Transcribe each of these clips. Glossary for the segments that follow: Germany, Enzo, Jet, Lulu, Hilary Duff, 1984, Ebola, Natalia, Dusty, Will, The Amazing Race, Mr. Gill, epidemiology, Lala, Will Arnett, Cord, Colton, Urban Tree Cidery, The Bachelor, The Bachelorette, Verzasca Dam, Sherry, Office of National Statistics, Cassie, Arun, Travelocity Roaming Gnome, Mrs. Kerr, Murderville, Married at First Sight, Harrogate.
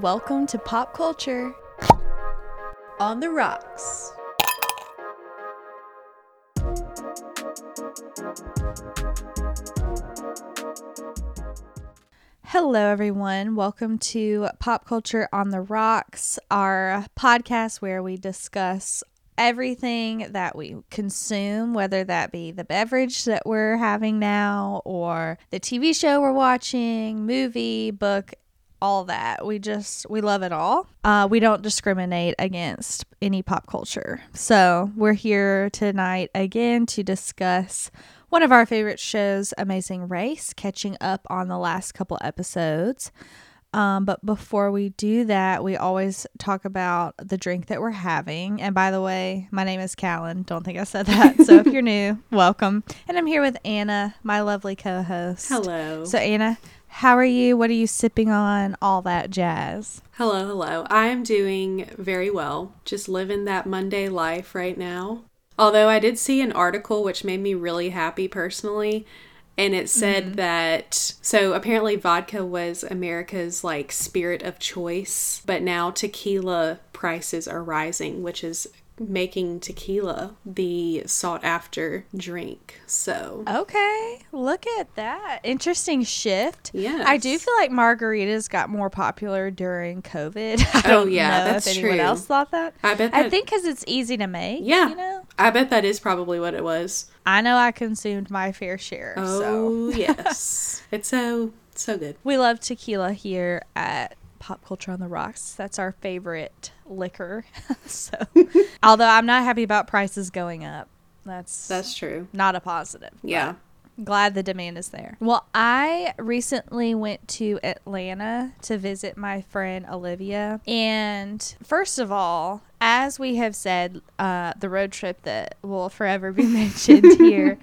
Welcome to Pop Culture on the Rocks. Hello, everyone. Welcome to Pop Culture on the Rocks, our podcast where we discuss everything that we consume, whether that be the beverage that we're having now or the TV show we're watching, movie, book, all that. We love it all. We don't discriminate against any pop culture. So we're here tonight again to discuss one of our favorite shows, Amazing Race, catching up on the last couple episodes. But before we do that, we always talk about the drink that we're having. And by the way, my name is Callan. Don't think I said that. So if you're new, welcome. And I'm here with Anna, my lovely co-host. Hello. So Anna, how are you? What are you sipping on? All that jazz. Hello. I'm doing very well. Just living that Monday life right now. Although I did see an article which made me really happy personally. And it said that, so apparently vodka was America's like spirit of choice, but now tequila prices are rising, which is making tequila the sought after drink. So. Okay. Look at that. Interesting shift. Yeah. I do feel like margaritas got more popular during COVID. I don't know that's if anyone else thought that. I think because it's easy to make. Yeah. You know? I bet that is probably what it was. I know I consumed my fair share. Oh, so. Yes. It's so good. We love tequila here at Pop Culture on the Rocks. That's our favorite liquor. So, although I'm not happy about prices going up. That's true. Not a positive. Yeah. Glad the demand is there. Well, I recently went to Atlanta to visit my friend Olivia. And first of all, as we have said, the road trip that will forever be mentioned here,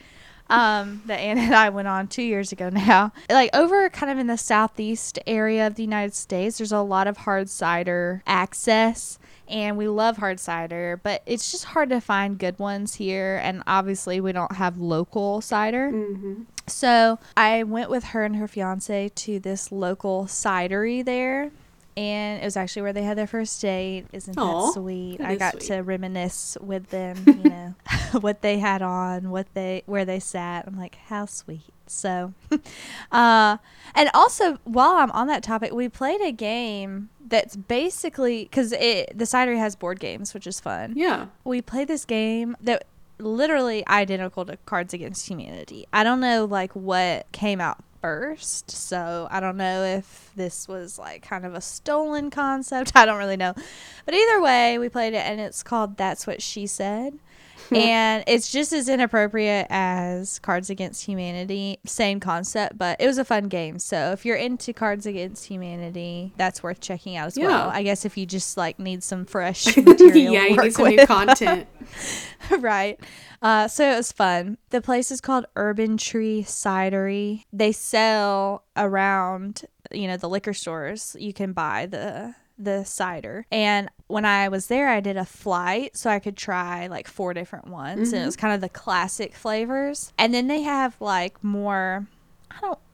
that Anna and I went on 2 years ago now, like over kind of in the southeast area of the United States, there's a lot of hard cider access. And we love hard cider, but it's just hard to find good ones here. And obviously, we don't have local cider. Mm-hmm. So I went with her and her fiance to this local cidery there. And it was actually where they had their first date. Isn't that sweet? I got to reminisce with them, you know, what they had on, where they sat. I'm like, how sweet. So, and also while I'm on that topic, we played a game that's basically, because the cidery has board games, which is fun. Yeah. We played this game that literally identical to Cards Against Humanity. I don't know like what came out first, so I don't know if this was like kind of a stolen concept. I don't really know, but either way we played it, and it's called That's What She Said. And it's just as inappropriate as Cards Against Humanity, same concept, but it was a fun game. So if you're into Cards Against Humanity, that's worth checking out as well. I guess if you just like need some fresh material. Yeah, you need some new content. Right. So it was fun. The place is called Urban Tree Cidery. They sell around, you know, the liquor stores. You can buy the cider. And when I was there, I did a flight so I could try like 4 different ones. Mm-hmm. And it was kind of the classic flavors. And then they have like more,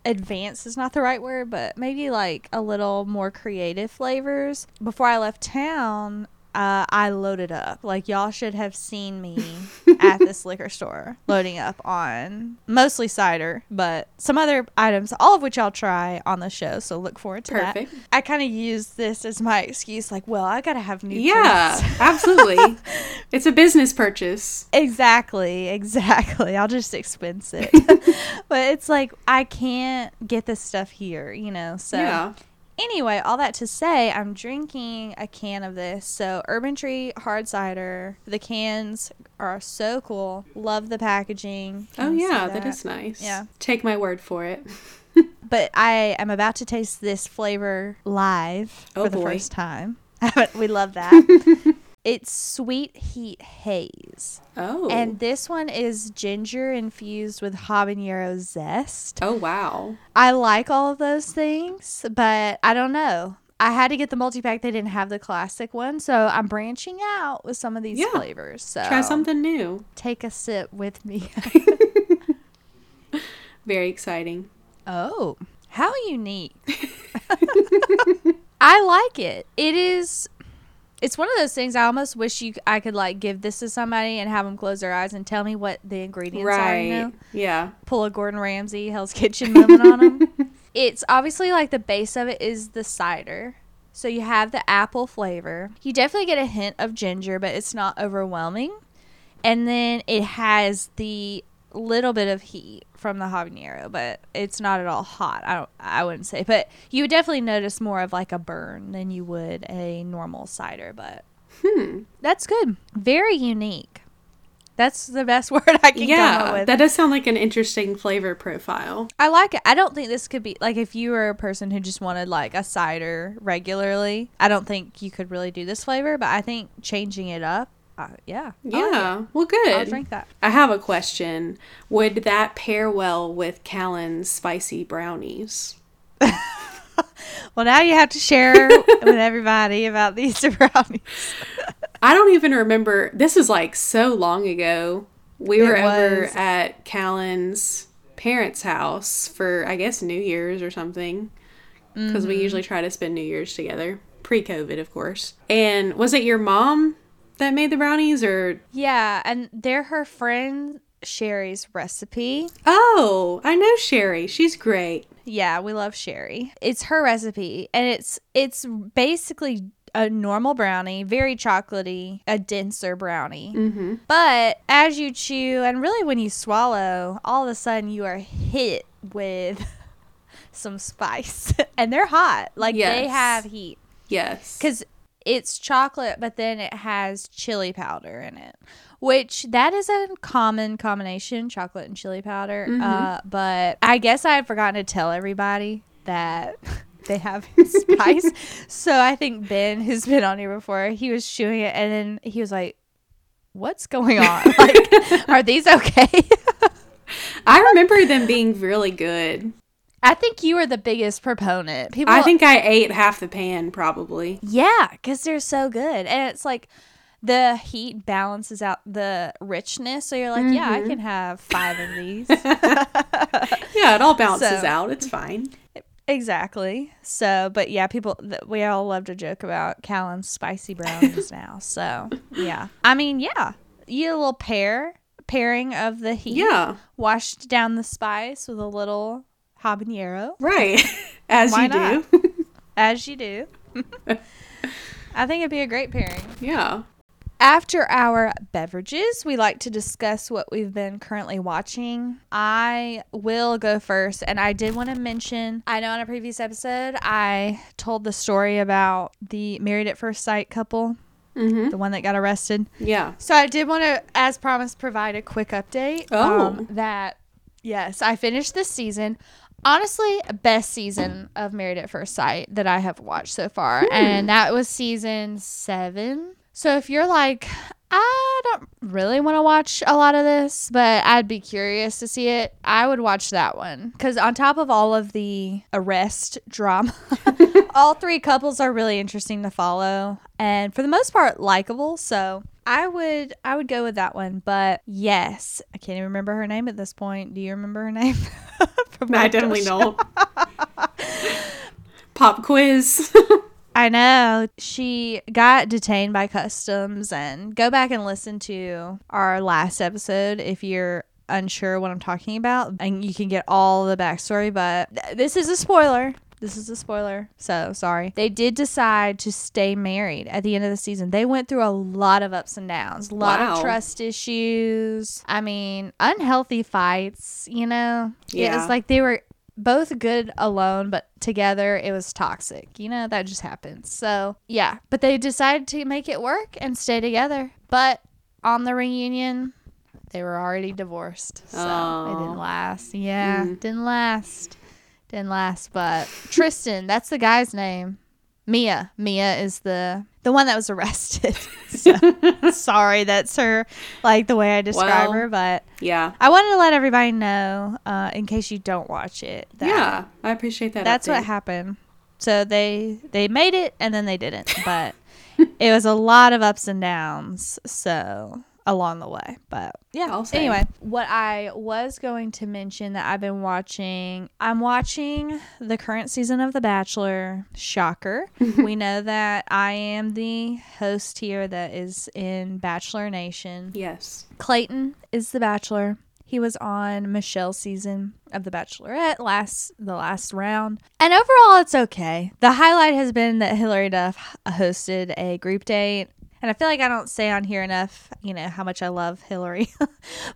advanced is not the right word, but maybe like a little more creative flavors. Before I left town, I loaded up. Like, y'all should have seen me at this liquor store loading up on mostly cider, but some other items, all of which I'll try on the show. So look forward to that. I kind of use this as my excuse. Like, well, I got to have new drinks. Absolutely. It's a business purchase. Exactly. I'll just expense it. But it's like, I can't get this stuff here, you know? So. Yeah. Anyway, all that to say, I'm drinking a can of this. So, Urban Tree hard cider. The cans are so cool. Love the packaging. That is nice. Yeah. Take my word for it. But I am about to taste this flavor live for the first time. We love that. It's Sweet Heat Haze. Oh. And this one is ginger infused with habanero zest. Oh, wow. I like all of those things, but I don't know. I had to get the multi-pack. They didn't have the classic one, so I'm branching out with some of these flavors. So try something new. Take a sip with me. Very exciting. Oh, how unique. I like it. It is. It's one of those things I almost wish I could like give this to somebody and have them close their eyes and tell me what the ingredients are. You know? Yeah. Pull a Gordon Ramsay Hell's Kitchen moment on them. It's obviously like the base of it is the cider. So you have the apple flavor. You definitely get a hint of ginger, but it's not overwhelming. And then it has the little bit of heat from the habanero, but it's not at all hot. I wouldn't say, but you would definitely notice more of like a burn than you would a normal cider. But that's good. Very unique. That's the best word I can come up with. That does sound like an interesting flavor profile. I like it. I don't think this could be like if you were a person who just wanted like a cider regularly. I don't think you could really do this flavor, but I think changing it up. Yeah. Well, good. I'll drink that. I have a question. Would that pair well with Callan's spicy brownies? Well, now you have to share with everybody about these brownies. I don't even remember. This is like so long ago. We were over at Callan's parents' house for, I guess, New Year's or something. Because we usually try to spend New Year's together. Pre-COVID, of course. And was it your mom that made the brownies, or? Yeah, and they're her friend Sherry's recipe. Oh, I know Sherry. She's great. Yeah, we love Sherry. It's her recipe, and it's basically a normal brownie, very chocolatey, a denser brownie. Mm-hmm. But as you chew, and really when you swallow, all of a sudden you are hit with some spice, and they're hot. Like, they have heat. Yes. Because it's chocolate, but then it has chili powder in it, which that is a common combination, chocolate and chili powder. Mm-hmm. But I guess I had forgotten to tell everybody that they have spice. So I think Ben, who's been on here before, he was chewing it, and then he was like, what's going on? Like, are these okay? I remember them being really good. I think you were the biggest proponent. I think I ate half the pan, probably. Yeah, because they're so good. And it's like the heat balances out the richness. So you're like, yeah, I can have 5 of these. Yeah, it all balances out. It's fine. Exactly. So, but yeah, we all love to joke about Callan's spicy brownies now. So, yeah. I mean, yeah. You get a little pairing of the heat. Yeah. Washed down the spice with a little habanero, right? As you do. I think it'd be a great pairing. Yeah. After our beverages, we like to discuss what we've been currently watching. I will go first, and I did want to mention, I know on a previous episode I told the story about the Married at First Sight couple. Mm-hmm. The one that got arrested. Yeah. So I did want to, as promised, provide a quick update. Yes, I finished this season. Honestly, best season of Married at First Sight that I have watched so far. And that was season 7. So if you're like, I don't really want to watch a lot of this, but I'd be curious to see it, I would watch that one. Because on top of all of the arrest drama, all 3 couples are really interesting to follow. And for the most part, likable. So I would go with that one, but yes, I can't even remember her name at this point. Do you remember her name? I definitely don't. Pop quiz. I know. She got detained by customs, and go back and listen to our last episode if you're unsure what I'm talking about, and you can get all the backstory, but this is a spoiler. So sorry. They did decide to stay married at the end of the season. They went through a lot of ups and downs, a lot of trust issues. I mean, unhealthy fights, you know? Yeah. It was like they were both good alone, but together it was toxic. You know, that just happens. So, yeah. But they decided to make it work and stay together. But on the reunion, they were already divorced. So it didn't last. Yeah, didn't last, but Tristan, that's the guy's name. Mia is the one that was arrested. So, sorry, that's her, like the way I describe her, but yeah, I wanted to let everybody know in case you don't watch it. I appreciate that. That's update. What happened. So they made it, and then they didn't, but it was a lot of ups and downs. So along the way. But yeah, anyway, what I was going to mention that I've been watching, I'm watching the current season of The Bachelor. Shocker. We know that I am the host here that is in Bachelor Nation. Yes. Clayton is the Bachelor. He was on Michelle's season of The Bachelorette, the last round. And overall, it's okay. The highlight has been that Hilary Duff hosted a group date. And I feel like I don't say on here enough, you know, how much I love Hillary.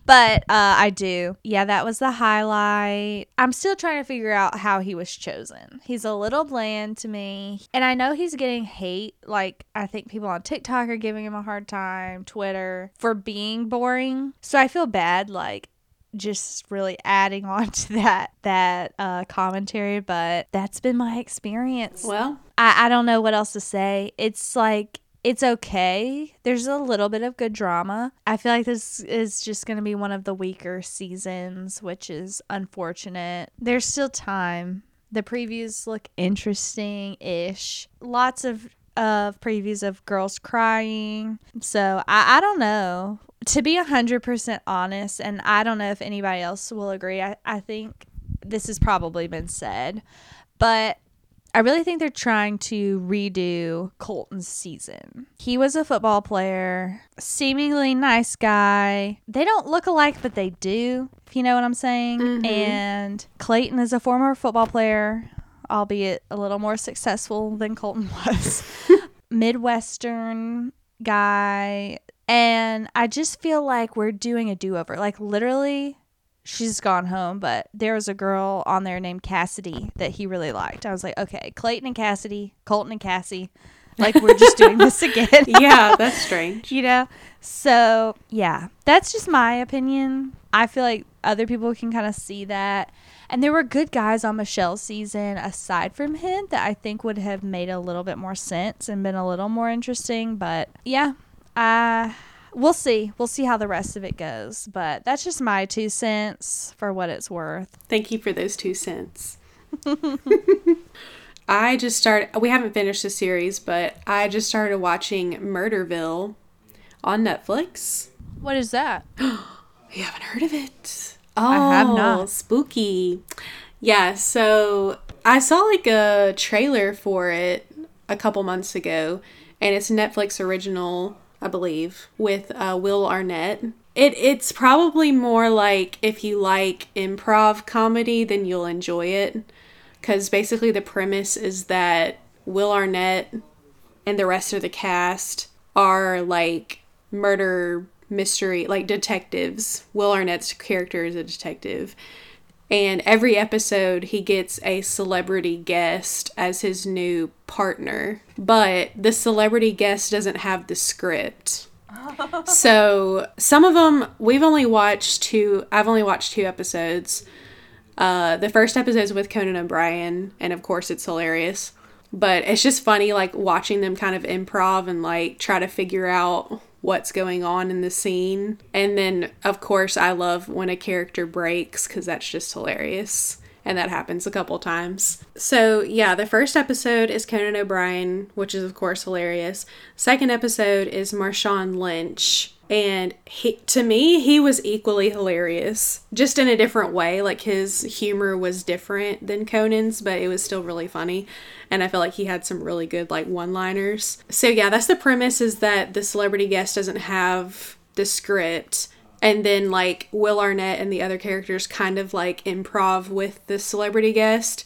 But I do. Yeah, that was the highlight. I'm still trying to figure out how he was chosen. He's a little bland to me. And I know he's getting hate. Like, I think people on TikTok are giving him a hard time, Twitter, for being boring. So I feel bad, like, just really adding on to that commentary. But that's been my experience. Well, I don't know what else to say. It's like, it's okay. There's a little bit of good drama. I feel like this is just going to be one of the weaker seasons, which is unfortunate. There's still time. The previews look interesting-ish. Lots of previews of girls crying. So I don't know. To be 100% honest, and I don't know if anybody else will agree, I think this has probably been said, but I really think they're trying to redo Colton's season. He was a football player, seemingly nice guy. They don't look alike, but they do, if you know what I'm saying. Mm-hmm. And Clayton is a former football player, albeit a little more successful than Colton was. Midwestern guy. And I just feel like we're doing a do-over. Like, literally, she's gone home, but there was a girl on there named Cassidy that he really liked. I was like, okay, Clayton and Cassidy, Colton and Cassie. Like, we're just doing this again. Yeah, that's strange. You know? So, yeah, that's just my opinion. I feel like other people can kind of see that. And there were good guys on Michelle's season aside from him that I think would have made a little bit more sense and been a little more interesting. But, yeah, we'll see. We'll see how the rest of it goes. But that's just my 2 cents for what it's worth. Thank you for those 2 cents. We haven't finished the series, but I just started watching Murderville on Netflix. What is that? You haven't heard of it? Oh, I have not. Spooky. Yeah, so I saw like a trailer for it a couple months ago, and it's a Netflix original, I believe, with Will Arnett. It's probably more like if you like improv comedy, then you'll enjoy it. Because basically the premise is that Will Arnett and the rest of the cast are like murder mystery, like detectives. Will Arnett's character is a detective. And every episode, he gets a celebrity guest as his new partner. But the celebrity guest doesn't have the script. So some of them, I've only watched 2 episodes. The first episode is with Conan O'Brien, and of course it's hilarious. But it's just funny, like, watching them kind of improv and, like, try to figure out what's going on in the scene. And then, of course, I love when a character breaks, because that's just hilarious. And that happens a couple times. So, yeah, the first episode is Conan O'Brien, which is, of course, hilarious. Second episode is Marshawn Lynch. And he was equally hilarious, just in a different way. Like, his humor was different than Conan's, but it was still really funny. And I feel like he had some really good, like, one-liners. So, yeah, that's the premise, is that the celebrity guest doesn't have the script. And then, like, Will Arnett and the other characters kind of, like, improv with the celebrity guest.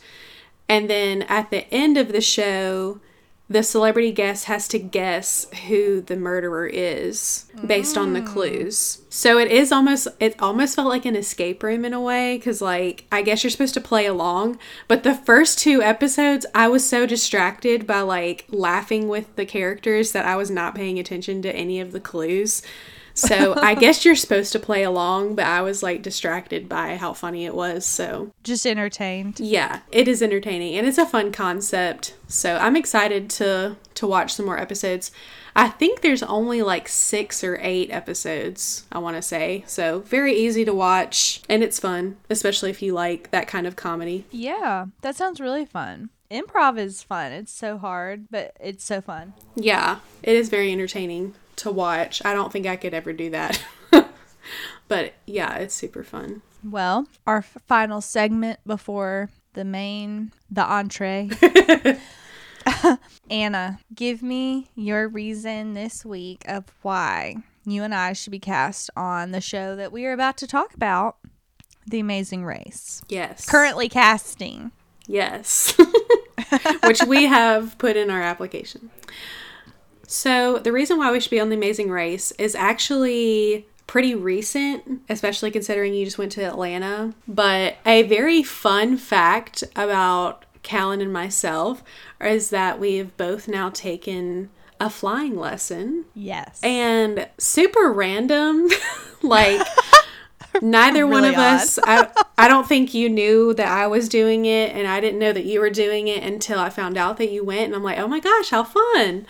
And then at the end of the show, the celebrity guest has to guess who the murderer is based on the clues. So it almost felt like an escape room in a way, because, like, I guess you're supposed to play along. But the first 2 episodes, I was so distracted by, like, laughing with the characters that I was not paying attention to any of the clues. So I guess you're supposed to play along, but I was, like, distracted by how funny it was, so. Just entertained. Yeah, it is entertaining, and it's a fun concept, so I'm excited to watch some more episodes. I think there's only, like, 6 or 8 episodes, I want to say, so very easy to watch, and it's fun, especially if you like that kind of comedy. Yeah, that sounds really fun. Improv is fun. It's so hard, but it's so fun. Yeah, it is very entertaining. to watch. I don't think I could ever do that. But yeah, it's super fun. Well, our final segment before the entree. Anna, give me your reason this week of why you and I should be cast on the show that we are about to talk about, The Amazing Race. Yes. Currently casting. Yes. Which we have put in our application. So the reason why we should be on The Amazing Race is actually pretty recent, especially considering you just went to Atlanta. But a very fun fact about Callan and myself is that we have both now taken a flying lesson. Yes. And super random, like... Neither really one of odd. Us, I don't think you knew that I was doing it, and I didn't know that you were doing it until I found out that you went, and I'm like, oh my gosh, how fun.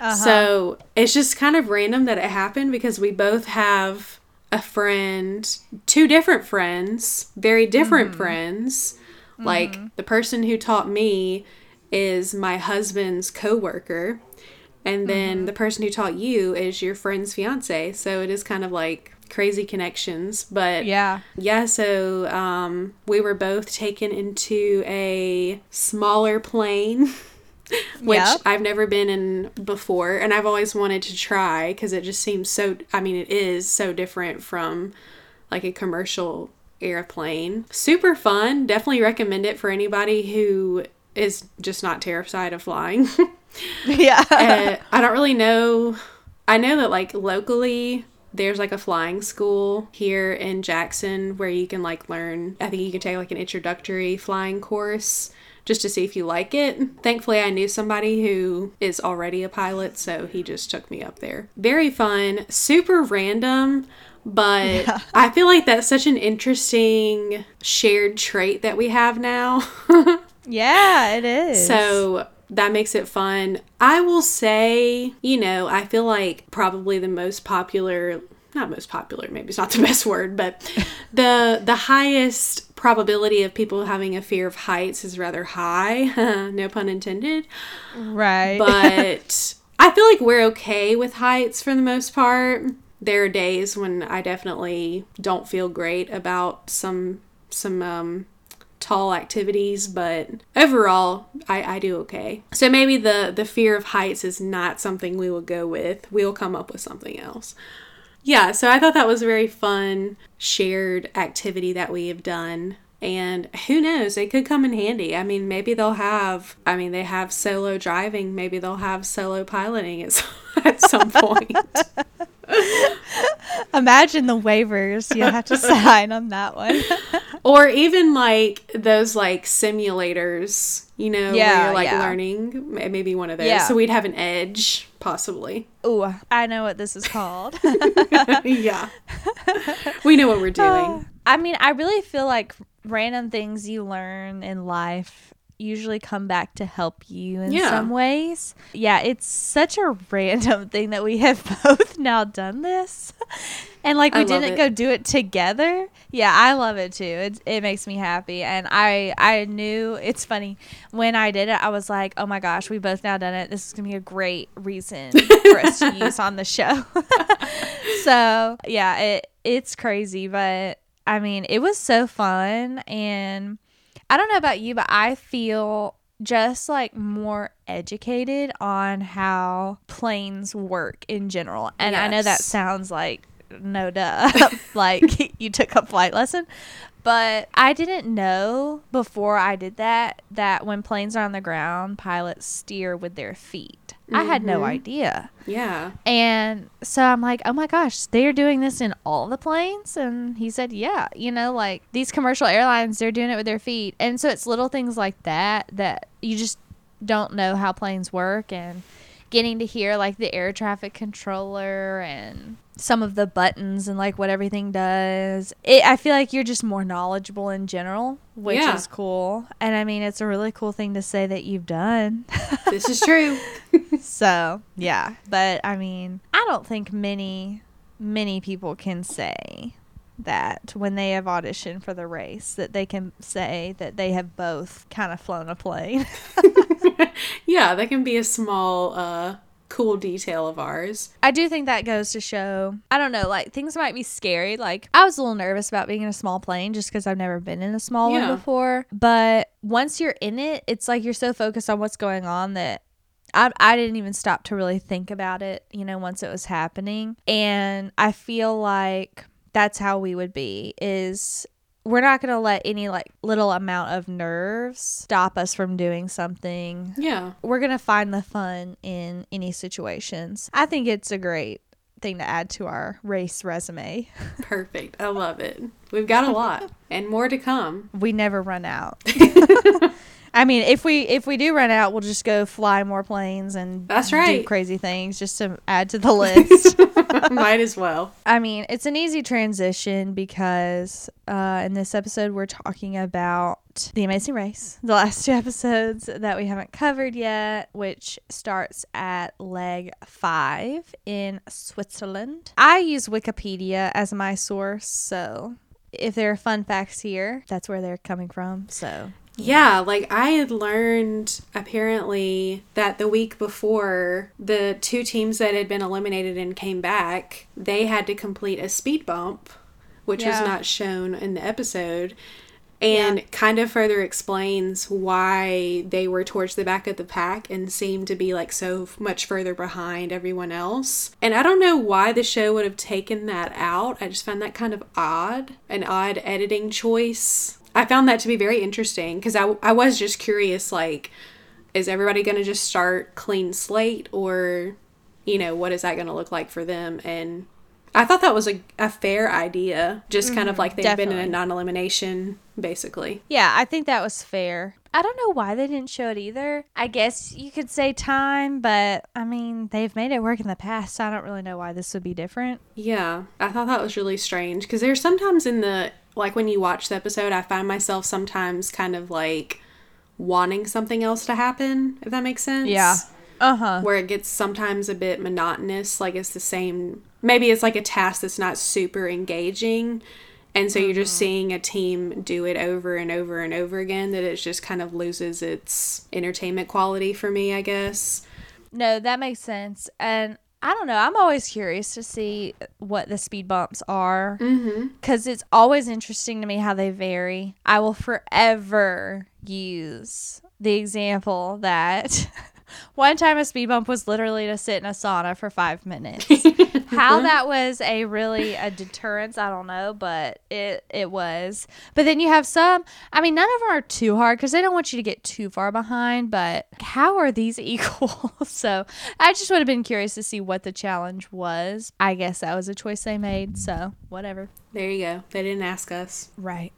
Uh-huh. So it's just kind of random that it happened because we both have a friend, two different friends, very different friends. Mm-hmm. Like the person who taught me is my husband's coworker, and then the person who taught you is your friend's fiance. So it is kind of like crazy connections, but yeah. So we were both taken into a smaller plane, which I've never been in before, and I've always wanted to try because it just seems so. I mean, it is so different from like a commercial airplane. Super fun. Definitely recommend it for anybody who is just not terrified of flying. Yeah, I don't really know. I know that like locally, there's like a flying school here in Jackson where you can like learn. I think you can take like an introductory flying course just to see if you like it. Thankfully, I knew somebody who is already a pilot, so he just took me up there. Very fun, super random, but yeah. I feel like that's such an interesting shared trait that we have now. Yeah, it is. So that makes it fun. I will say, you know, I feel like probably the most popular, not most popular, maybe it's not the best word, but the highest probability of people having a fear of heights is rather high. No pun intended. Right. But I feel like we're okay with heights for the most part. There are days when I definitely don't feel great about some tall activities, but overall I do okay. So maybe the fear of heights is not something we will go with. We'll come up with something else. Yeah, so I thought that was a very fun shared activity that we have done, and who knows, it could come in handy. I mean, maybe they'll have they have solo driving, maybe they'll have solo piloting at some point. Imagine the waivers you'll have to sign on that one. Or even like those like simulators, you know, where you're like learning, maybe one of those. Yeah. So we'd have an edge possibly. Ooh, I know what this is called. Yeah. We know what we're doing. I mean, I really feel like random things you learn in life usually come back to help you in some ways. Yeah, it's such a random thing that we have both now done this. And like we didn't go do it together. Yeah, I love it too. It makes me happy. And I knew, it's funny, when I did it, I was like, oh my gosh, we both now done it. This is going to be a great reason for us to use on the show. So yeah, it's crazy. But I mean, it was so fun. And I don't know about you, but I feel just like more educated on how planes work in general. And I know that sounds like no duh, like you took a flight lesson, but I didn't know before I did that when planes are on the ground, pilots steer with their feet. Mm-hmm. I had no idea. Yeah. And so I'm like, oh my gosh, they're doing this in all the planes? And he said, yeah, you know, like these commercial airlines, they're doing it with their feet. And so it's little things like that you just don't know how planes work, and getting to hear like the air traffic controller and some of the buttons and like what everything does. I feel like you're just more knowledgeable in general, which is cool. And I mean, it's a really cool thing to say that you've done. This is true. So yeah, but I mean, I don't think many people can say that when they have auditioned for the race, that they can say that they have both kind of flown a plane. Yeah, that can be a small cool detail of ours. I do think that goes to show, I don't know, like, things might be scary. Like, I was a little nervous about being in a small plane just because I've never been in a small one before. But once you're in it, it's like you're so focused on what's going on that I didn't even stop to really think about it, you know, once it was happening. And I feel like that's how we would be, is we're not going to let any, like, little amount of nerves stop us from doing something. Yeah. We're going to find the fun in any situations. I think it's a great thing to add to our race resume. Perfect. I love it. We've got a lot and more to come. We never run out. I mean, if we do run out, we'll just go fly more planes and do crazy things just to add to the list. Might as well. I mean, it's an easy transition because in this episode, we're talking about The Amazing Race, the last two episodes that we haven't covered yet, which starts at leg 5 in Switzerland. I use Wikipedia as my source, so if there are fun facts here, that's where they're coming from, so... Yeah, like, I had learned, apparently, that the week before, the two teams that had been eliminated and came back, they had to complete a speed bump, which was not shown in the episode, and kind of further explains why they were towards the back of the pack and seemed to be, like, so much further behind everyone else. And I don't know why the show would have taken that out. I just found that kind of odd, an odd editing choice. I found that to be very interesting because I was just curious, like, is everybody going to just start clean slate, or, you know, what is that going to look like for them? And I thought that was a fair idea, just kind of like they've been in a non-elimination, basically. Yeah, I think that was fair. I don't know why they didn't show it either. I guess you could say time, but, I mean, they've made it work in the past, so I don't really know why this would be different. Yeah, I thought that was really strange because there's sometimes in the... Like, when you watch the episode, I find myself sometimes kind of, like, wanting something else to happen, if that makes sense. Yeah. Uh-huh. Where it gets sometimes a bit monotonous. Like, it's the same... Maybe it's, like, a task that's not super engaging. And so you're just seeing a team do it over and over and over again, that it just kind of loses its entertainment quality for me, I guess. No, that makes sense. And... I don't know. I'm always curious to see what the speed bumps are because it's always interesting to me how they vary. I will forever use the example that one time a speed bump was literally to sit in a sauna for 5 minutes. How that was really a deterrence, I don't know, but it was. But then you have some, I mean, none of them are too hard because they don't want you to get too far behind, but how are these equal? So I just would have been curious to see what the challenge was. I guess that was a choice they made, so whatever. There you go. They didn't ask us. Right.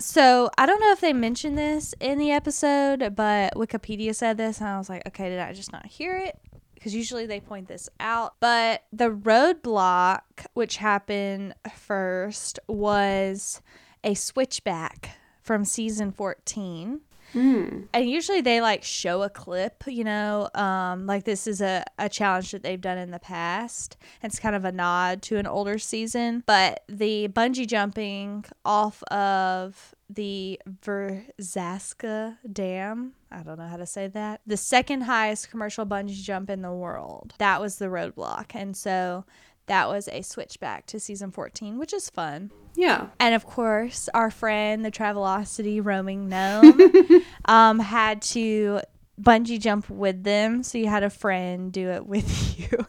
So I don't know if they mentioned this in the episode, but Wikipedia said this, and I was like, okay, did I just not hear it? Because usually they point this out. But the roadblock, which happened first, was a switchback from season 14. And usually they, like, show a clip, you know, like, this is a challenge that they've done in the past. It's kind of a nod to an older season. But the bungee jumping off of the Verzasca Dam, I don't know how to say that, the second highest commercial bungee jump in the world, that was the roadblock. And so that was a switchback to season 14, which is fun. Yeah. And of course, our friend, the Travelocity Roaming Gnome, had to bungee jump with them. So you had a friend do it with you.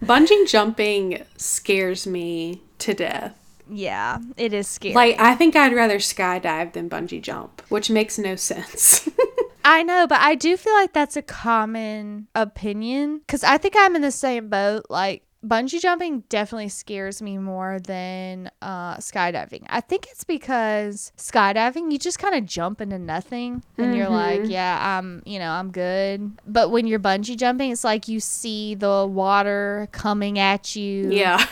Bungee jumping scares me to death. Yeah, it is scary. Like, I think I'd rather skydive than bungee jump, which makes no sense. I know, but I do feel like that's a common opinion because I think I'm in the same boat. Like, bungee jumping definitely scares me more than skydiving. I think it's because skydiving, you just kind of jump into nothing and you're like, yeah, I'm good. But when you're bungee jumping, it's like you see the water coming at you. Yeah.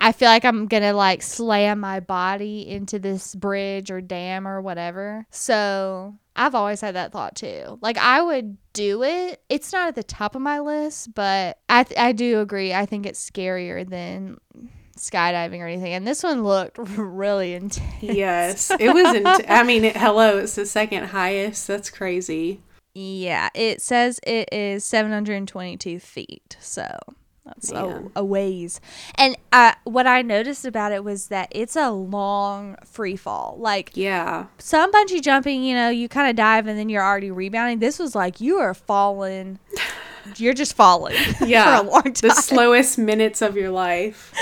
I feel like I'm going to, like, slam my body into this bridge or dam or whatever. So I've always had that thought, too. Like, I would do it. It's not at the top of my list, but I do agree. I think it's scarier than skydiving or anything. And this one looked really intense. Yes, it was. I mean, hello, it's the second highest. That's crazy. Yeah, it says it is 722 feet, so that's a ways. And what I noticed about it was that it's a long free fall. Like, yeah, some bungee jumping, you know, you kind of dive and then you're already rebounding. This was like you are falling. You're just falling for a long time. The slowest minutes of your life.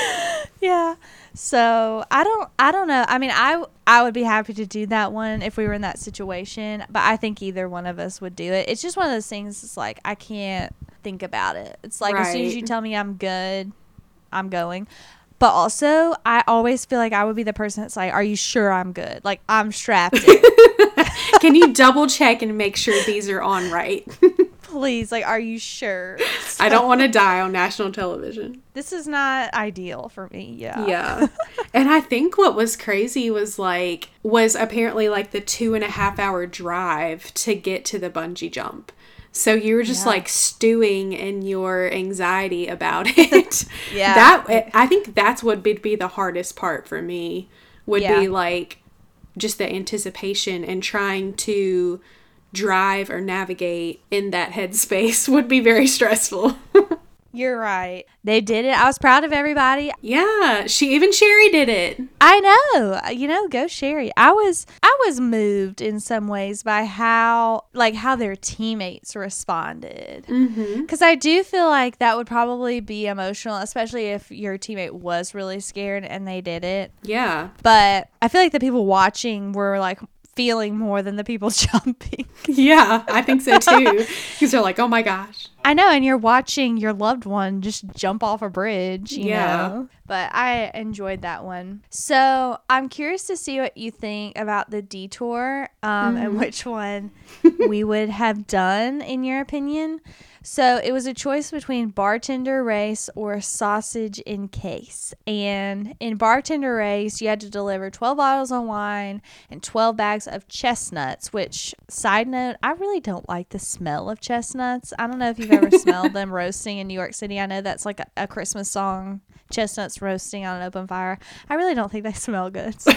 Yeah. So I don't know. I mean, I would be happy to do that one if we were in that situation, but I think either one of us would do it. It's just one of those things. It's like, I can't think about it. It's like, right. As soon as you tell me I'm good, I'm going. But also I always feel like I would be the person that's like, are you sure I'm good? Like, I'm strapped in. Can you double check and make sure these are on right? Please, like, are you sure? So, I don't want to die on national television. This is not ideal for me. Yeah. And I think what was crazy was apparently like the 2.5 hour drive to get to the bungee jump. So you were just like stewing in your anxiety about it. Yeah. I think that's what would be the hardest part for me would be like just the anticipation and trying to drive or navigate in that headspace would be very stressful. You're right. They did it. I was proud of everybody. Yeah, Sherry did it. I know. You know, go Sherry. I was moved in some ways by how their teammates responded. Mm-hmm. 'Cause I do feel like that would probably be emotional, especially if your teammate was really scared and they did it. Yeah. But I feel like the people watching were like feeling more than the people jumping. Yeah, I think so too. Because they're like, oh my gosh. I know, and you're watching your loved one just jump off a bridge, you know. But I enjoyed that one. So I'm curious to see what you think about the detour and which one we would have done in your opinion. So it was a choice between bartender race or sausage in case. And in bartender race, you had to deliver 12 bottles of wine and 12 bags of chestnuts, which, side note, I really don't like the smell of chestnuts. I don't know if you've ever smelled them roasting in New York City. I know that's like a Christmas song, chestnuts roasting on an open fire. I really don't think they smell good. So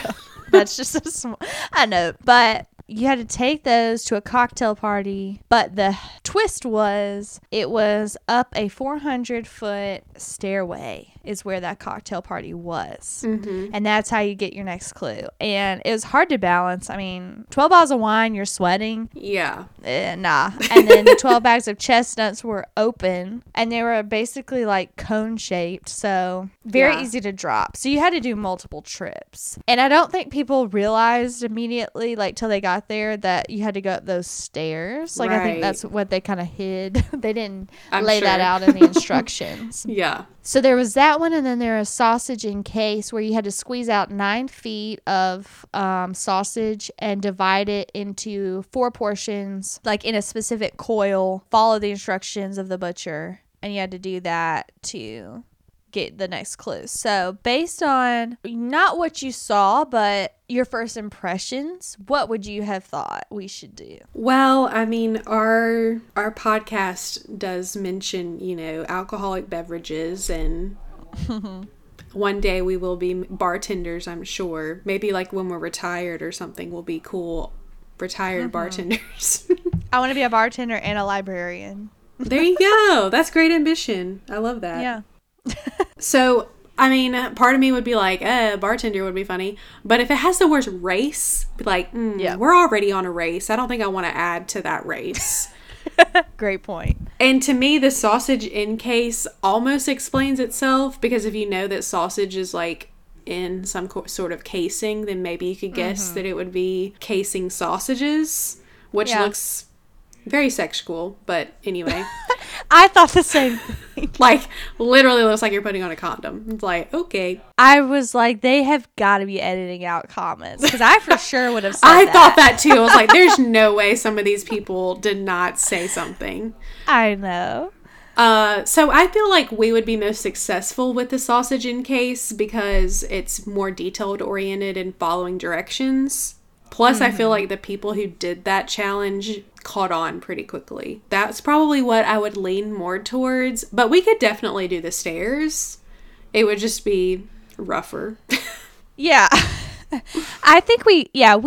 that's just a small, I know, but you had to take those to a cocktail party. But the twist was it was up a 400-foot stairway is where that cocktail party was. Mm-hmm. And that's how you get your next clue. And it was hard to balance. I mean, 12 bottles of wine, you're sweating. Yeah. Nah. And then the 12 bags of chestnuts were open. And they were basically like cone-shaped. So very easy to drop. So you had to do multiple trips. And I don't think people realized immediately, like till they got there, that you had to go up those stairs. Like, right. I think that's what they kind of hid. They didn't that out in the instructions. Yeah. So there was that one, and then there was sausage in case, where you had to squeeze out 9 feet of sausage and divide it into 4 portions, like in a specific coil, follow the instructions of the butcher, and you had to do that to get the next clue. So based on not what you saw, but your first impressions, what would you have thought we should do? Well, I mean, our podcast does mention, you know, alcoholic beverages, and one day we will be bartenders, I'm sure. Maybe like when we're retired or something, we'll be cool retired bartenders. I want to be a bartender and a librarian. There you go. That's great ambition. I love that. Yeah. So, I mean, part of me would be like, bartender would be funny. But if it has the words race, be like, we're already on a race. I don't think I want to add to that race. Great point. And to me, the sausage in case almost explains itself, because if you know that sausage is like in some sort of casing, then maybe you could guess that it would be casing sausages, which looks very sexual, but anyway. I thought the same thing. Like, literally looks like you're putting on a condom. It's like, okay. I was like, they have got to be editing out comments, because I for sure would have said I thought that too. I was like, there's no way some of these people did not say something. I know. So I feel like we would be most successful with the sausage in case, because it's more detailed oriented and following directions. Plus, I feel like the people who did that challenge caught on pretty quickly. That's probably what I would lean more towards. But we could definitely do the stairs. It would just be rougher. Yeah. I think we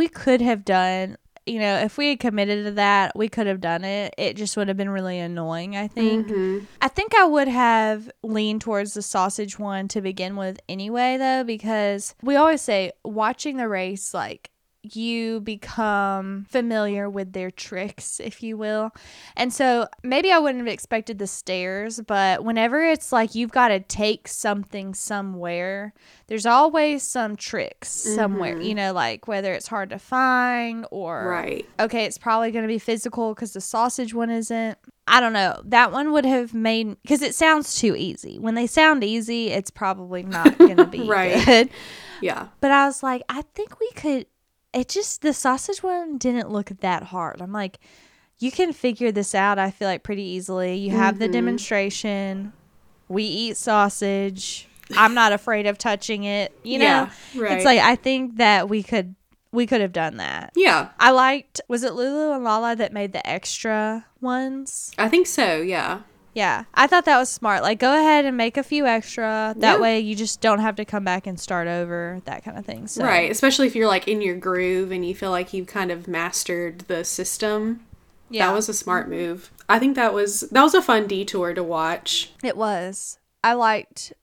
could have done you know, if we had committed to that, we could have done it. It just would have been really annoying, I think. Mm-hmm. I think I would have leaned towards the sausage one to begin with anyway, though, because we always say watching the race, like, you become familiar with their tricks, if you will. And so maybe I wouldn't have expected the stairs, but whenever it's like you've got to take something somewhere, there's always some tricks somewhere, you know, like whether it's hard to find or, right, okay, it's probably going to be physical because the sausage one isn't. I don't know. That one would have made, because it sounds too easy. When they sound easy, it's probably not going to be right. good. Yeah. But I was like, I think we could. It just, the sausage one didn't look that hard. I'm like, you can figure this out, I feel like, pretty easily. You have the demonstration. We eat sausage. I'm not afraid of touching it. You know? Yeah, right. It's like, I think that we could have done that. Yeah. I liked, was it Lulu and Lala that made the extra ones? I think so, yeah. Yeah. I thought that was smart. Like, go ahead and make a few extra. That way you just don't have to come back and start over, that kind of thing. So. Right. Especially if you're, like, in your groove and you feel like you've kind of mastered the system. Yeah. That was a smart move. I think that was a fun detour to watch. It was. I liked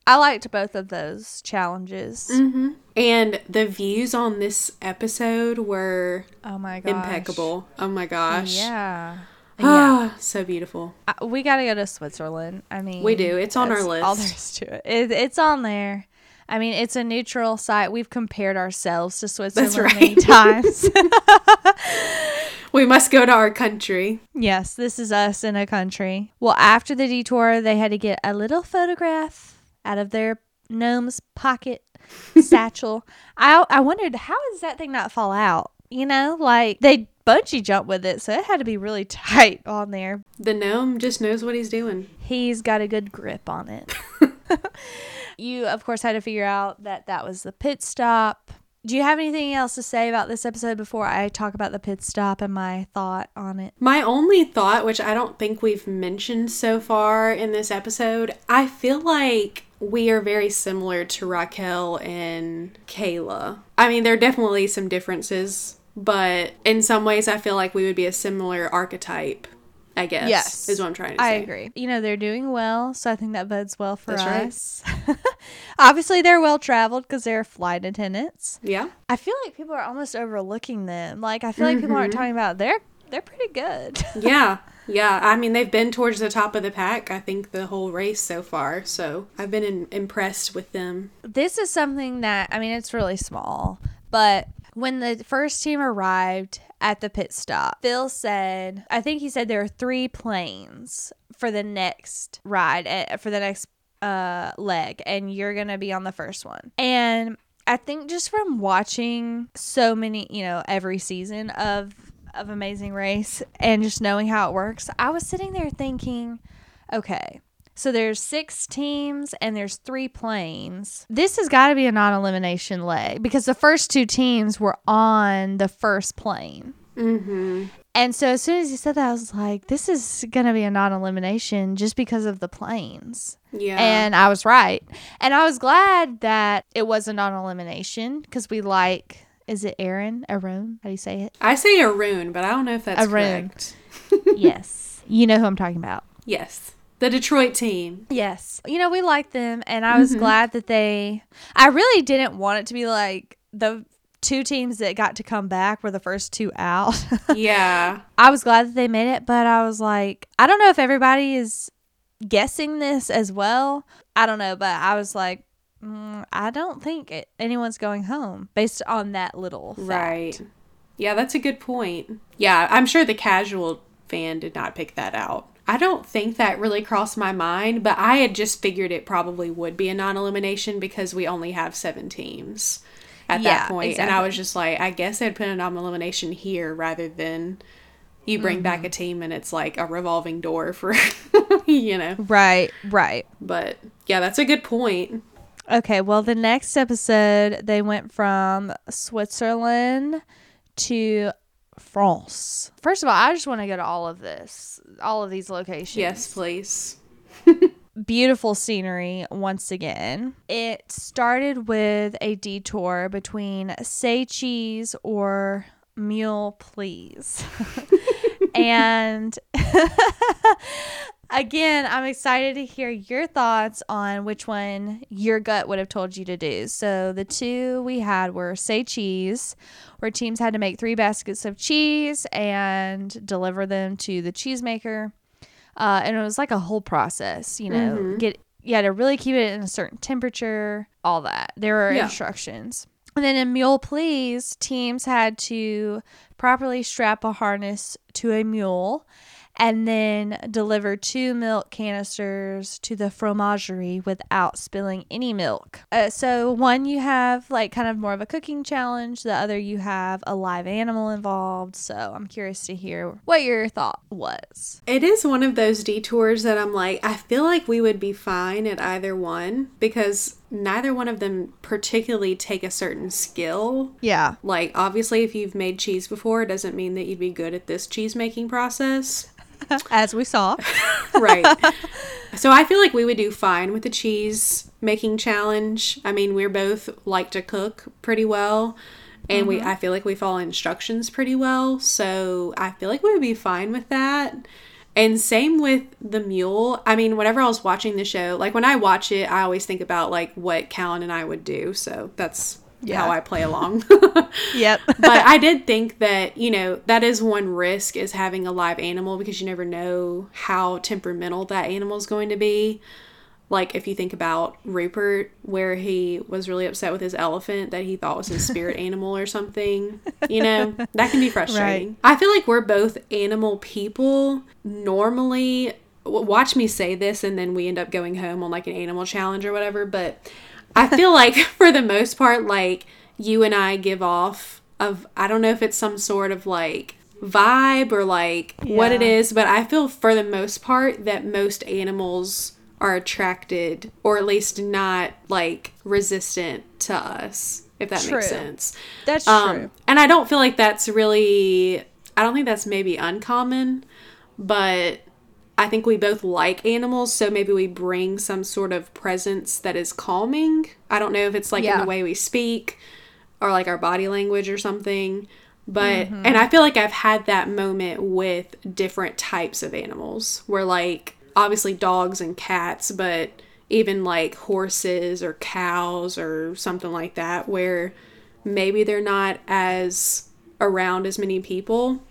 both of those challenges. Mm-hmm. And the views on this episode were impeccable. Oh, my gosh. Yeah. Yeah. So beautiful. We got to go to Switzerland. I mean, we do. It's on our list. All there is to it. It's on there. I mean, it's a neutral site. We've compared ourselves to Switzerland many times. We must go to our country. Yes, this is us in a country. Well, after the detour, they had to get a little photograph out of their gnome's pocket satchel. I wondered, how does that thing not fall out? You know, like, they bungee jump with it, so it had to be really tight on there. The gnome just knows what he's doing. He's got a good grip on it. You, of course, had to figure out that was the pit stop. Do you have anything else to say about this episode before I talk about the pit stop and my thought on it? My only thought, which I don't think we've mentioned so far in this episode, I feel like we are very similar to Raquel and Kayla. I mean, there are definitely some differences, but in some ways, I feel like we would be a similar archetype, I guess, yes, is what I'm trying to say. I agree. You know, they're doing well, so I think that bodes well for us. Right. Obviously, they're well-traveled because they're flight attendants. Yeah. I feel like people are almost overlooking them. Like, I feel like people aren't talking about they're pretty good. Yeah. Yeah. I mean, they've been towards the top of the pack, I think, the whole race so far. So I've been impressed with them. This is something that, I mean, it's really small, but when the first team arrived at the pit stop, Phil said, I think he said there are 3 planes for the next ride, for the next leg, and you're going to be on the first one. And I think just from watching so many, you know, every season of Amazing Race and just knowing how it works, I was sitting there thinking, okay, so there's 6 teams and there's 3 planes. This has got to be a non-elimination leg because the first 2 teams were on the first plane. Mm-hmm. And so as soon as he said that, I was like, this is going to be a non-elimination just because of the planes. Yeah. And I was right. And I was glad that it was a non-elimination because we like, is it Aaron? Arun? How do you say it? I say Arun, but I don't know if that's correct. Yes. You know who I'm talking about. Yes. The Detroit team. Yes. You know, we liked them, and I was glad that I really didn't want it to be like the 2 teams that got to come back were the first 2 out. Yeah. I was glad that they made it, but I was like, I don't know if everybody is guessing this as well. I don't know, but I was like, I don't think anyone's going home based on that little fact. Right. Yeah, that's a good point. Yeah, I'm sure the casual fan did not pick that out. I don't think that really crossed my mind, but I had just figured it probably would be a non-elimination because we only have 7 teams at that point. Exactly. And I was just like, I guess they'd put a non-elimination here rather than you bring back a team and it's like a revolving door for, you know. Right, right. But yeah, that's a good point. Okay, well, the next episode, they went from Switzerland to France. First of all, I just want to go to all of these locations. Yes, please. Beautiful scenery once again. It started with a detour between Say Cheese or meal, please. And again, I'm excited to hear your thoughts on which one your gut would have told you to do. So the two we had were Say Cheese, where teams had to make 3 baskets of cheese and deliver them to the cheesemaker. And it was like a whole process, you know, mm-hmm. You had to really keep it in a certain temperature, all that. There were instructions. And then in Mule Please, teams had to properly strap a harness to a mule and then deliver 2 milk canisters to the fromagerie without spilling any milk. So one you have like kind of more of a cooking challenge. The other you have a live animal involved. So I'm curious to hear what your thought was. It is one of those detours that I'm like, I feel like we would be fine at either one because neither one of them particularly take a certain skill. Yeah. Like obviously if you've made cheese before, it doesn't mean that you'd be good at this cheese making process. As we saw. Right. So I feel like we would do fine with the cheese making challenge. I mean, we're both like to cook pretty well. And mm-hmm. I feel like we follow instructions pretty well. So I feel like we would be fine with that. And same with the mule. I mean, whenever I was watching the show, like when I watch it, I always think about like what Callan and I would do. So that's how I play along. Yep. But I did think that, you know, that is one risk is having a live animal because you never know how temperamental that animal is going to be. Like if you think about Rupert, where he was really upset with his elephant that he thought was his spirit animal or something, you know, that can be frustrating. Right. I feel like we're both animal people. Normally, watch me say this and then we end up going home on like an animal challenge or whatever, but I feel like for the most part, like you and I give off of, I don't know if it's some sort of like vibe or like what it is, but I feel for the most part that most animals are attracted or at least not like resistant to us, if that makes sense. That's true. And I don't feel like that's really, I don't think that's maybe uncommon, but I think we both like animals, so maybe we bring some sort of presence that is calming. I don't know if it's like in the way we speak or like our body language or something, but mm-hmm. and I feel like I've had that moment with different types of animals where like obviously dogs and cats, but even like horses or cows or something like that, where maybe they're not as around as many people.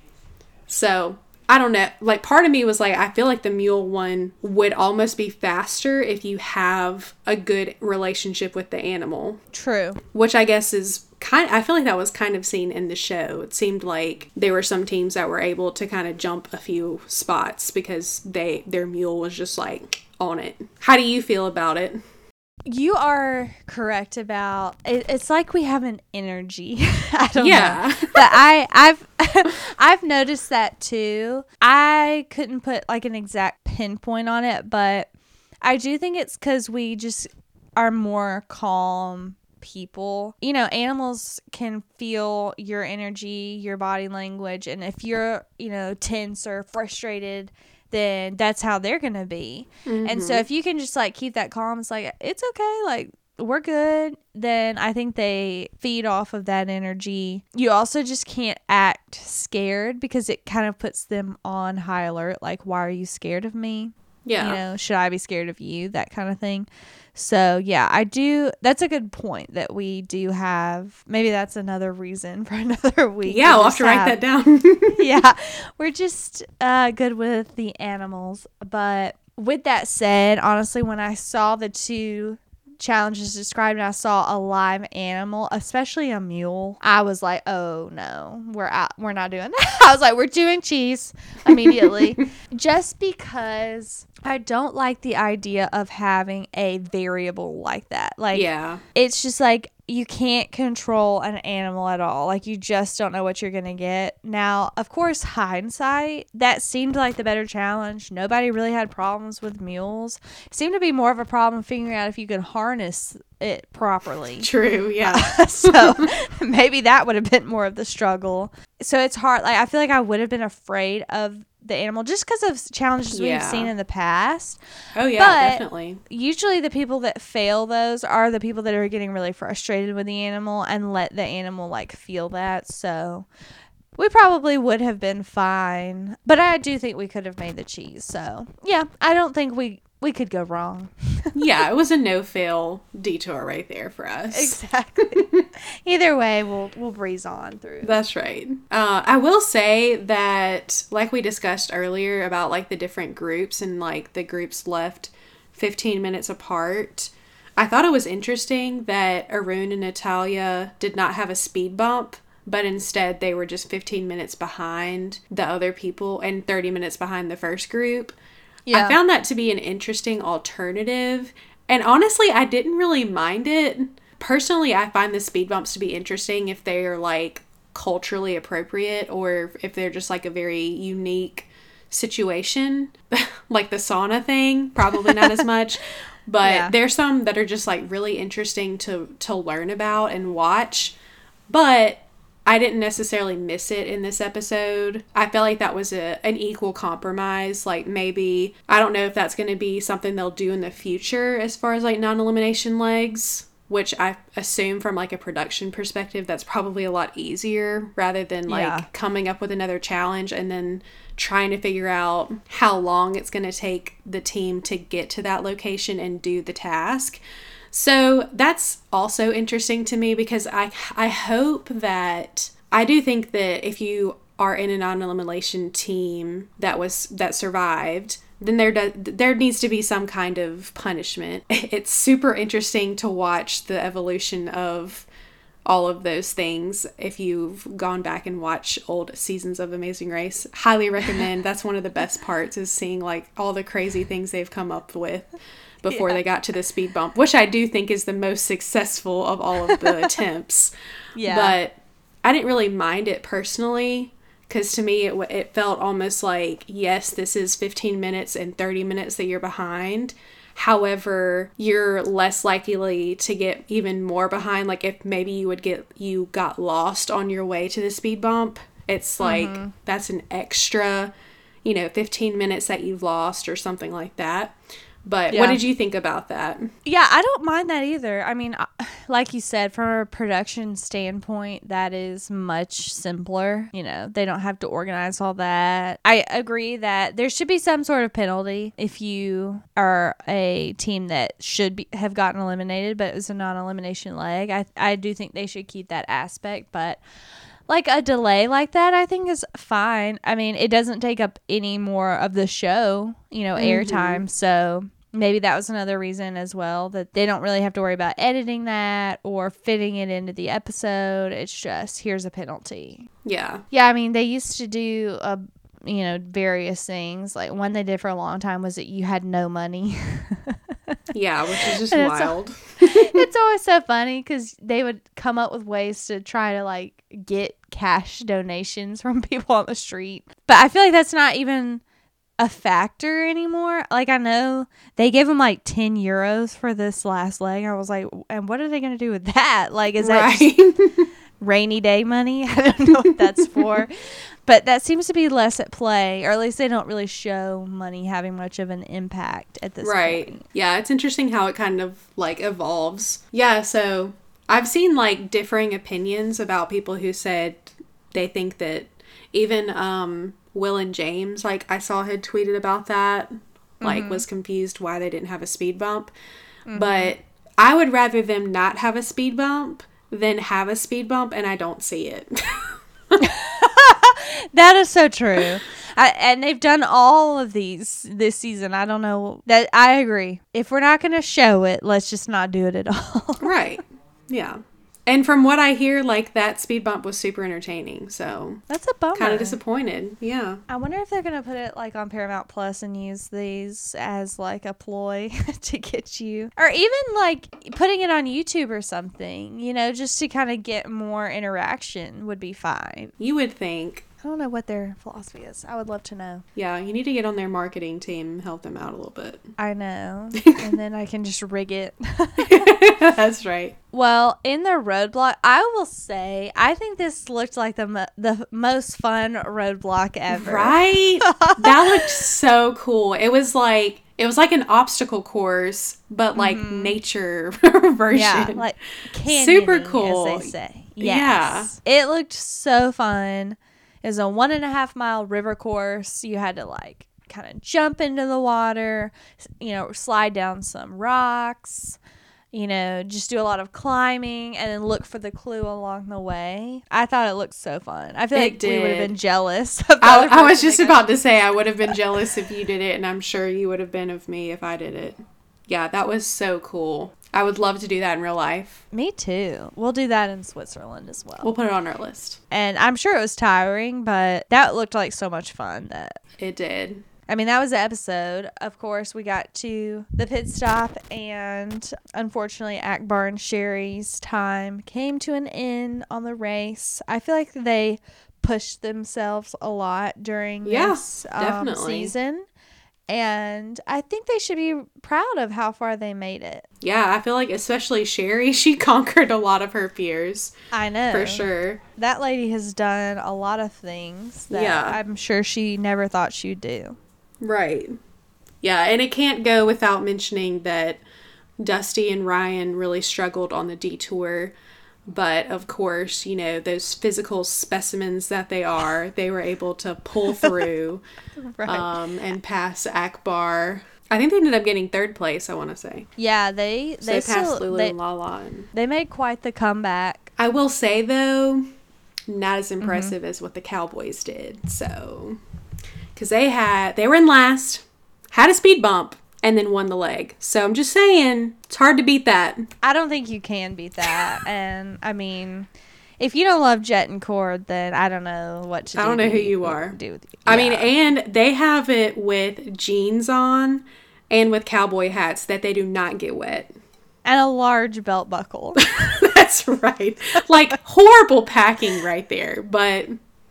So I don't know. Like part of me was like, I feel like the mule one would almost be faster if you have a good relationship with the animal. True. Which I guess is I feel like that was kind of seen in the show. It seemed like there were some teams that were able to kind of jump a few spots because their mule was just like on it. How do you feel about it? You are correct about it. It's like we have an energy. I don't know. But I've I've noticed that too. I couldn't put like an exact pinpoint on it, but I do think it's because we just are more calm people. You know, animals can feel your energy, your body language, and if you're, you know, tense or frustrated, then that's how they're gonna be. Mm-hmm. And so if you can just like keep that calm, it's like it's okay, like we're good, then I think they feed off of that energy. You also just can't act scared because it kind of puts them on high alert, like why are you scared of me? Yeah. You know, should I be scared of you? That kind of thing. So, yeah, I do. That's a good point that we do have. Maybe that's another reason for another week. Yeah, I'll have to write that down. Yeah. We're just good with the animals. But with that said, honestly, when I saw the two challenges described and I saw a live animal, especially a mule, I was like, oh no, we're not doing that. I was like, we're doing cheese immediately. Just because I don't like the idea of having a variable like that. Like it's just like you can't control an animal at all. Like you just don't know what you're gonna get. Now of course hindsight, that seemed like the better challenge. Nobody really had problems with mules. It seemed to be more of a problem figuring out if you could harness it properly. True. So maybe that would have been more of the struggle. So it's hard. Like I feel like I would have been afraid of the animal just because of challenges we've seen in the past. Oh yeah, but definitely. Usually the people that fail those are the people that are getting really frustrated with the animal and let the animal like feel that. So we probably would have been fine. But I do think we could have made the cheese. So, yeah, I don't think we could go wrong. Yeah, it was a no-fail detour right there for us. Exactly. Either way, we'll breeze on through. That's right. I will say that, like we discussed earlier about, like, the different groups and, like, the groups left 15 minutes apart, I thought it was interesting that Arun and Natalia did not have a speed bump, but instead they were just 15 minutes behind the other people and 30 minutes behind the first group. Yeah. I found that to be an interesting alternative. And honestly, I didn't really mind it. Personally, I find the speed bumps to be interesting if they are, like, culturally appropriate or if they're just, like, a very unique situation. Like the sauna thing, probably not as much. But yeah, there's some that are just, like, really interesting to learn about and watch. But I didn't necessarily miss it in this episode. I felt like that was an equal compromise. Like, maybe, I don't know if that's going to be something they'll do in the future as far as, like, non-elimination legs, which I assume from, like, a production perspective, that's probably a lot easier rather than, like, coming up with another challenge and then trying to figure out how long it's going to take the team to get to that location and do the task. So that's also interesting to me because I hope that, I do think that if you are in a non-elimination team that survived, then there needs to be some kind of punishment. It's super interesting to watch the evolution of all of those things. If you've gone back and watched old seasons of Amazing Race, highly recommend. That's one of the best parts, is seeing, like, all the crazy things they've come up with before they got to the speed bump, which I do think is the most successful of all of the attempts. Yeah. But I didn't really mind it personally, because to me it felt almost like, yes, this is 15 minutes and 30 minutes that you're behind. However, you're less likely to get even more behind. Like, if maybe you got lost on your way to the speed bump, it's like, that's an extra, 15 minutes that you've lost or something like that. But what did you think about that? Yeah, I don't mind that either. I mean, like you said, from a production standpoint, that is much simpler. They don't have to organize all that. I agree that there should be some sort of penalty if you are a team that should have gotten eliminated, but it was a non-elimination leg. I do think they should keep that aspect, but like a delay like that, I think is fine. I mean, it doesn't take up any more of the show, airtime. So maybe that was another reason as well, that they don't really have to worry about editing that or fitting it into the episode. It's just, here's a penalty. Yeah. Yeah, I mean, they used to do various things. Like, one they did for a long time was that you had no money. Yeah, which is just wild. It's always so funny because they would come up with ways to try to, like, get cash donations from people on the street. But I feel like that's not even a factor anymore. Like, I know they gave them, like, 10 euros for this last leg. I was like, and what are they going to do with that? Like, is that just rainy day money? I don't know what that's for. But that seems to be less at play, or at least they don't really show money having much of an impact at this point. Right. Yeah, it's interesting how it kind of, like, evolves. Yeah, so I've seen, like, differing opinions about people who said they think that even Will and James, like, I saw had tweeted about that, like, was confused why they didn't have a speed bump. Mm-hmm. But I would rather them not have a speed bump than have a speed bump and I don't see it. That is so true. And they've done all of these this season. I don't know. That I agree. If we're not going to show it, let's just not do it at all. Right. Yeah. And from what I hear, like, that speed bump was super entertaining. So that's a bummer. Kind of disappointed. Yeah. I wonder if they're going to put it, like, on Paramount Plus and use these as, like, a ploy to get you. Or even, like, putting it on YouTube or something, just to kind of get more interaction would be fine. You would think. I don't know what their philosophy is. I would love to know. Yeah, you need to get on their marketing team and help them out a little bit. I know. And then I can just rig it. That's right. Well, in the roadblock, I will say, I think this looked like the most fun roadblock ever. Right? That looked so cool. It was like an obstacle course, but like nature version. Yeah, like canyoning, super cool, as they say. Yes. Yeah. It looked so fun. is a 1.5 mile river course. You had to like kind of jump into the water, you know, slide down some rocks, you know, just do a lot of climbing and then look for the clue along the way. I thought it looked so fun. I feel like we would have been jealous. I was just about to say I would have been jealous if you did it, and I'm sure you would have been of me if I did it. Yeah, that was so cool. I would love to do that in real life. Me too. We'll do that in Switzerland as well. We'll put it on our list. And I'm sure it was tiring, but that looked like so much fun. That it did. I mean, that was the episode. Of course, we got to the pit stop, and unfortunately, Akbar and Sherry's time came to an end on the race. I feel like they pushed themselves a lot during this season, and I think they should be proud of how far they made it. Yeah, I feel like especially Sherry, she conquered a lot of her fears. I know. For sure. That lady has done a lot of things that I'm sure she never thought she'd do. Right. Yeah, and it can't go without mentioning that Dusty and Ryan really struggled on the detour. But, of course, you know, those physical specimens that they are, they were able to pull through and pass Akbar. I think they ended up getting third place, I want to say. Yeah, they passed still, Lulu and Lala. They made quite the comeback. I will say, though, not as impressive as what the Cowboys did, so... Because they were in last, had a speed bump, and then won the leg. So I'm just saying, it's hard to beat that. I don't think you can beat that. And, I mean, if you don't love Jet and Cord, then I don't know what to do. I don't know who you are. I mean, and they have it with jeans on and with cowboy hats that they do not get wet. And a large belt buckle. That's right. Like, horrible packing right there. But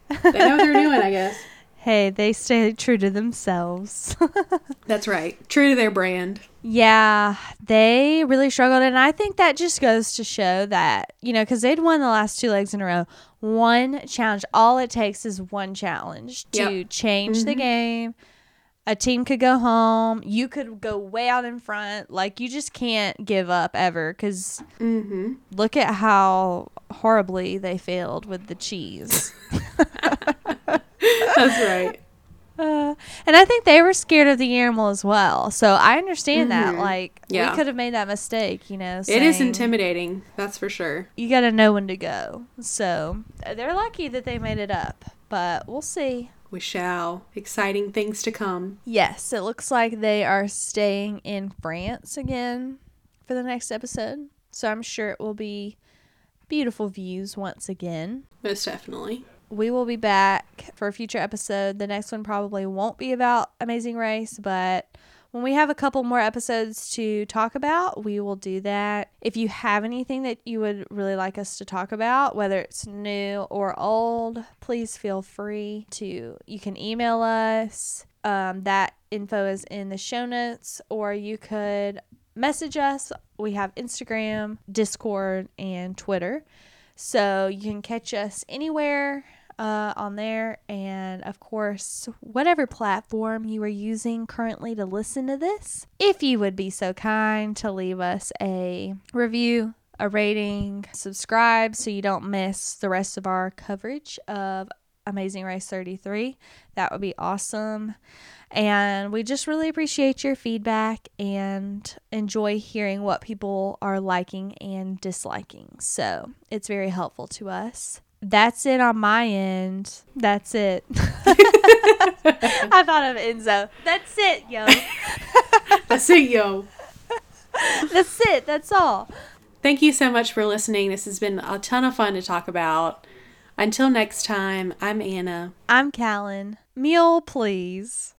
they know what they're doing, I guess. Hey, they stay true to themselves. That's right. True to their brand. Yeah, they really struggled. And I think that just goes to show that, you know, because they'd won the last two legs in a row. One challenge. All it takes is one challenge to change the game. A team could go home. You could go way out in front. Like, you just can't give up ever because look at how horribly they failed with the cheese. That's right. And I think they were scared of the animal as well. So I understand that. Like, we could have made that mistake, you know. It is intimidating. That's for sure. You got to know when to go. So they're lucky that they made it up. But we'll see. We shall. Exciting things to come. Yes. It looks like they are staying in France again for the next episode. So I'm sure it will be beautiful views once again. Most definitely. We will be back for a future episode. The next one probably won't be about Amazing Race, but when we have a couple more episodes to talk about, we will do that. If you have anything that you would really like us to talk about, whether it's new or old, please feel free to, you can email us. That info is in the show notes, or you could message us. We have Instagram, Discord, and Twitter. So you can catch us anywhere on there, and of course whatever platform you are using currently to listen to this. If you would be so kind to leave us a review, a rating, subscribe so you don't miss the rest of our coverage of Amazing Race 33, that would be awesome. And we just really appreciate your feedback and enjoy hearing what people are liking and disliking. So it's very helpful to us. That's it on my end. That's it. I thought of Enzo. That's it, yo. That's it, yo. That's it. That's all. Thank you so much for listening. This has been a ton of fun to talk about. Until next time, I'm Anna. I'm Callan. Meal, please.